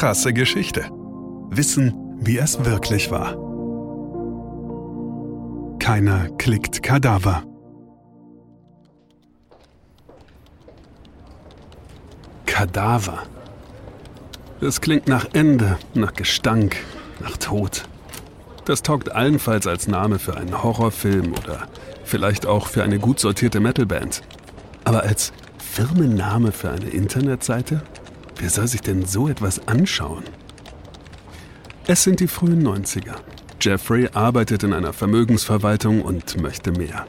Krasse Geschichte. Wissen, wie es wirklich war. Keiner klickt Kadaver. Kadaver. Das klingt nach Ende, nach Gestank, nach Tod. Das taugt allenfalls als Name für einen Horrorfilm oder vielleicht auch für eine gut sortierte Metalband. Aber als Firmenname für eine Internetseite? Wer soll sich denn so etwas anschauen? Es sind die frühen 90er. Jeffrey arbeitet in einer Vermögensverwaltung und möchte mehr.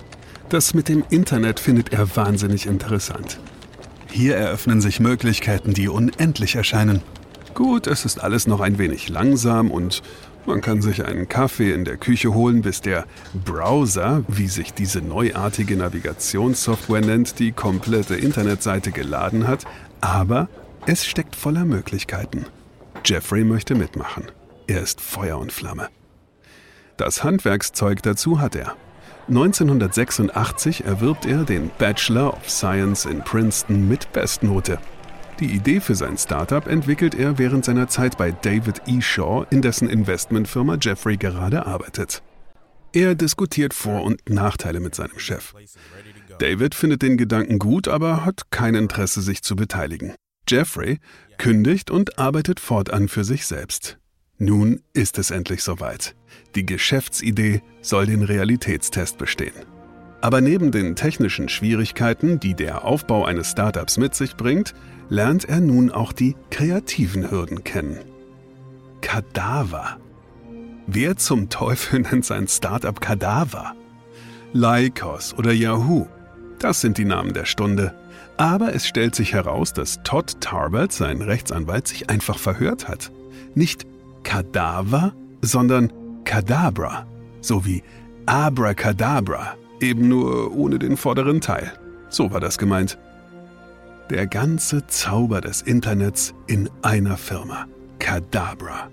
Das mit dem Internet findet er wahnsinnig interessant. Hier eröffnen sich Möglichkeiten, die unendlich erscheinen. Gut, es ist alles noch ein wenig langsam und man kann sich einen Kaffee in der Küche holen, bis der Browser, wie sich diese neuartige Navigationssoftware nennt, die komplette Internetseite geladen hat. Aber es steckt voller Möglichkeiten. Jeffrey möchte mitmachen. Er ist Feuer und Flamme. Das Handwerkszeug dazu hat er. 1986 erwirbt er den Bachelor of Science in Princeton mit Bestnote. Die Idee für sein Startup entwickelt er während seiner Zeit bei David E. Shaw, in dessen Investmentfirma Jeffrey gerade arbeitet. Er diskutiert Vor- und Nachteile mit seinem Chef. David findet den Gedanken gut, aber hat kein Interesse, sich zu beteiligen. Jeffrey kündigt und arbeitet fortan für sich selbst. Nun ist es endlich soweit. Die Geschäftsidee soll den Realitätstest bestehen. Aber neben den technischen Schwierigkeiten, die der Aufbau eines Startups mit sich bringt, lernt er nun auch die kreativen Hürden kennen. Kadaver. Wer zum Teufel nennt sein Startup Kadaver? Lycos oder Yahoo, das sind die Namen der Stunde. Aber es stellt sich heraus, dass Todd Tarbert, sein Rechtsanwalt, sich einfach verhört hat. Nicht Kadaver, sondern Kadabra, sowie Abracadabra. Eben nur ohne den vorderen Teil. So war das gemeint. Der ganze Zauber des Internets in einer Firma. Kadabra.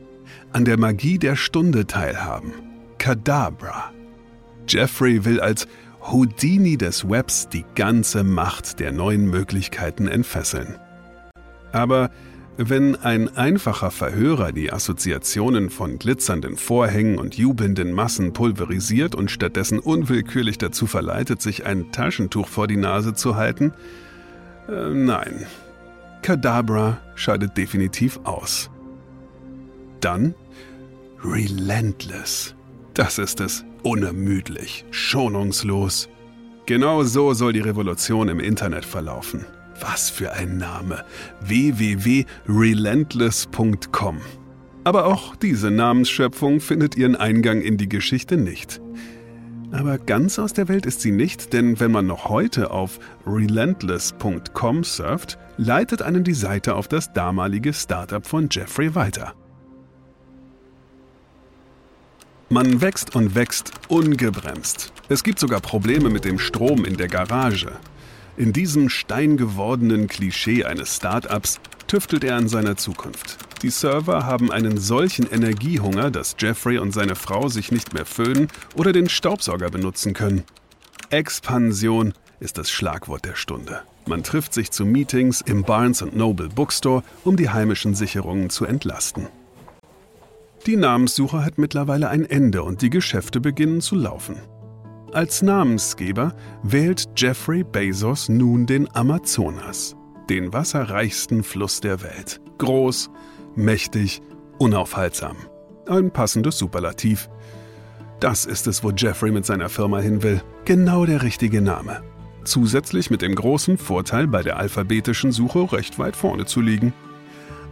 An der Magie der Stunde teilhaben. Kadabra. Jeffrey will als Houdini des Webs die ganze Macht der neuen Möglichkeiten entfesseln. Aber wenn ein einfacher Verhörer die Assoziationen von glitzernden Vorhängen und jubelnden Massen pulverisiert und stattdessen unwillkürlich dazu verleitet, sich ein Taschentuch vor die Nase zu halten? Nein. Kadabra scheidet definitiv aus. Dann Relentless. Das ist es. Unermüdlich. Schonungslos. Genau so soll die Revolution im Internet verlaufen. Was für ein Name. www.relentless.com. Aber auch diese Namensschöpfung findet ihren Eingang in die Geschichte nicht. Aber ganz aus der Welt ist sie nicht, denn wenn man noch heute auf relentless.com surft, leitet einen die Seite auf das damalige Startup von Jeffrey weiter. Man wächst und wächst ungebremst. Es gibt sogar Probleme mit dem Strom in der Garage. In diesem steingewordenen Klischee eines Startups tüftelt er an seiner Zukunft. Die Server haben einen solchen Energiehunger, dass Jeffrey und seine Frau sich nicht mehr föhnen oder den Staubsauger benutzen können. Expansion ist das Schlagwort der Stunde. Man trifft sich zu Meetings im Barnes & Noble Bookstore, um die heimischen Sicherungen zu entlasten. Die Namenssuche hat mittlerweile ein Ende und die Geschäfte beginnen zu laufen. Als Namensgeber wählt Jeffrey Bezos nun den Amazonas, den wasserreichsten Fluss der Welt. Groß, mächtig, unaufhaltsam. Ein passendes Superlativ. Das ist es, wo Jeffrey mit seiner Firma hin will. Genau der richtige Name. Zusätzlich mit dem großen Vorteil, bei der alphabetischen Suche recht weit vorne zu liegen.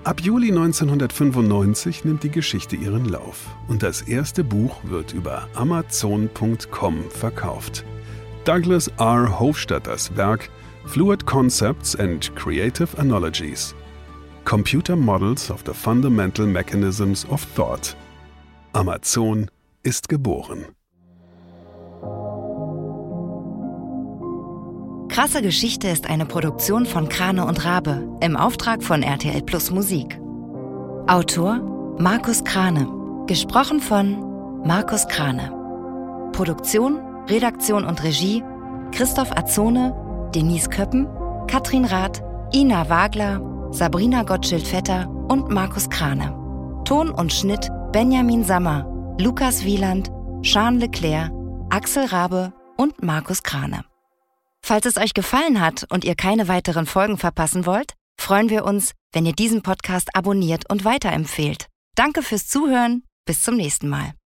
Ab Juli 1995 nimmt die Geschichte ihren Lauf und das erste Buch wird über Amazon.com verkauft. Douglas R. Hofstadters Werk Fluid Concepts and Creative Analogies. Computer Models of the Fundamental Mechanisms of Thought. Amazon ist geboren. Krasse Geschichte ist eine Produktion von Krane und Rabe im Auftrag von RTL Plus Musik. Autor Markus Krane. Gesprochen von Markus Krane. Produktion, Redaktion und Regie Christoph Azone, Denise Köppen, Katrin Rath, Ina Wagler, Sabrina Gottschild-Vetter und Markus Krane. Ton und Schnitt Benjamin Sammer, Lukas Wieland, Jean Leclerc, Axel Rabe und Markus Krane. Falls es euch gefallen hat und ihr keine weiteren Folgen verpassen wollt, freuen wir uns, wenn ihr diesen Podcast abonniert und weiterempfehlt. Danke fürs Zuhören, bis zum nächsten Mal.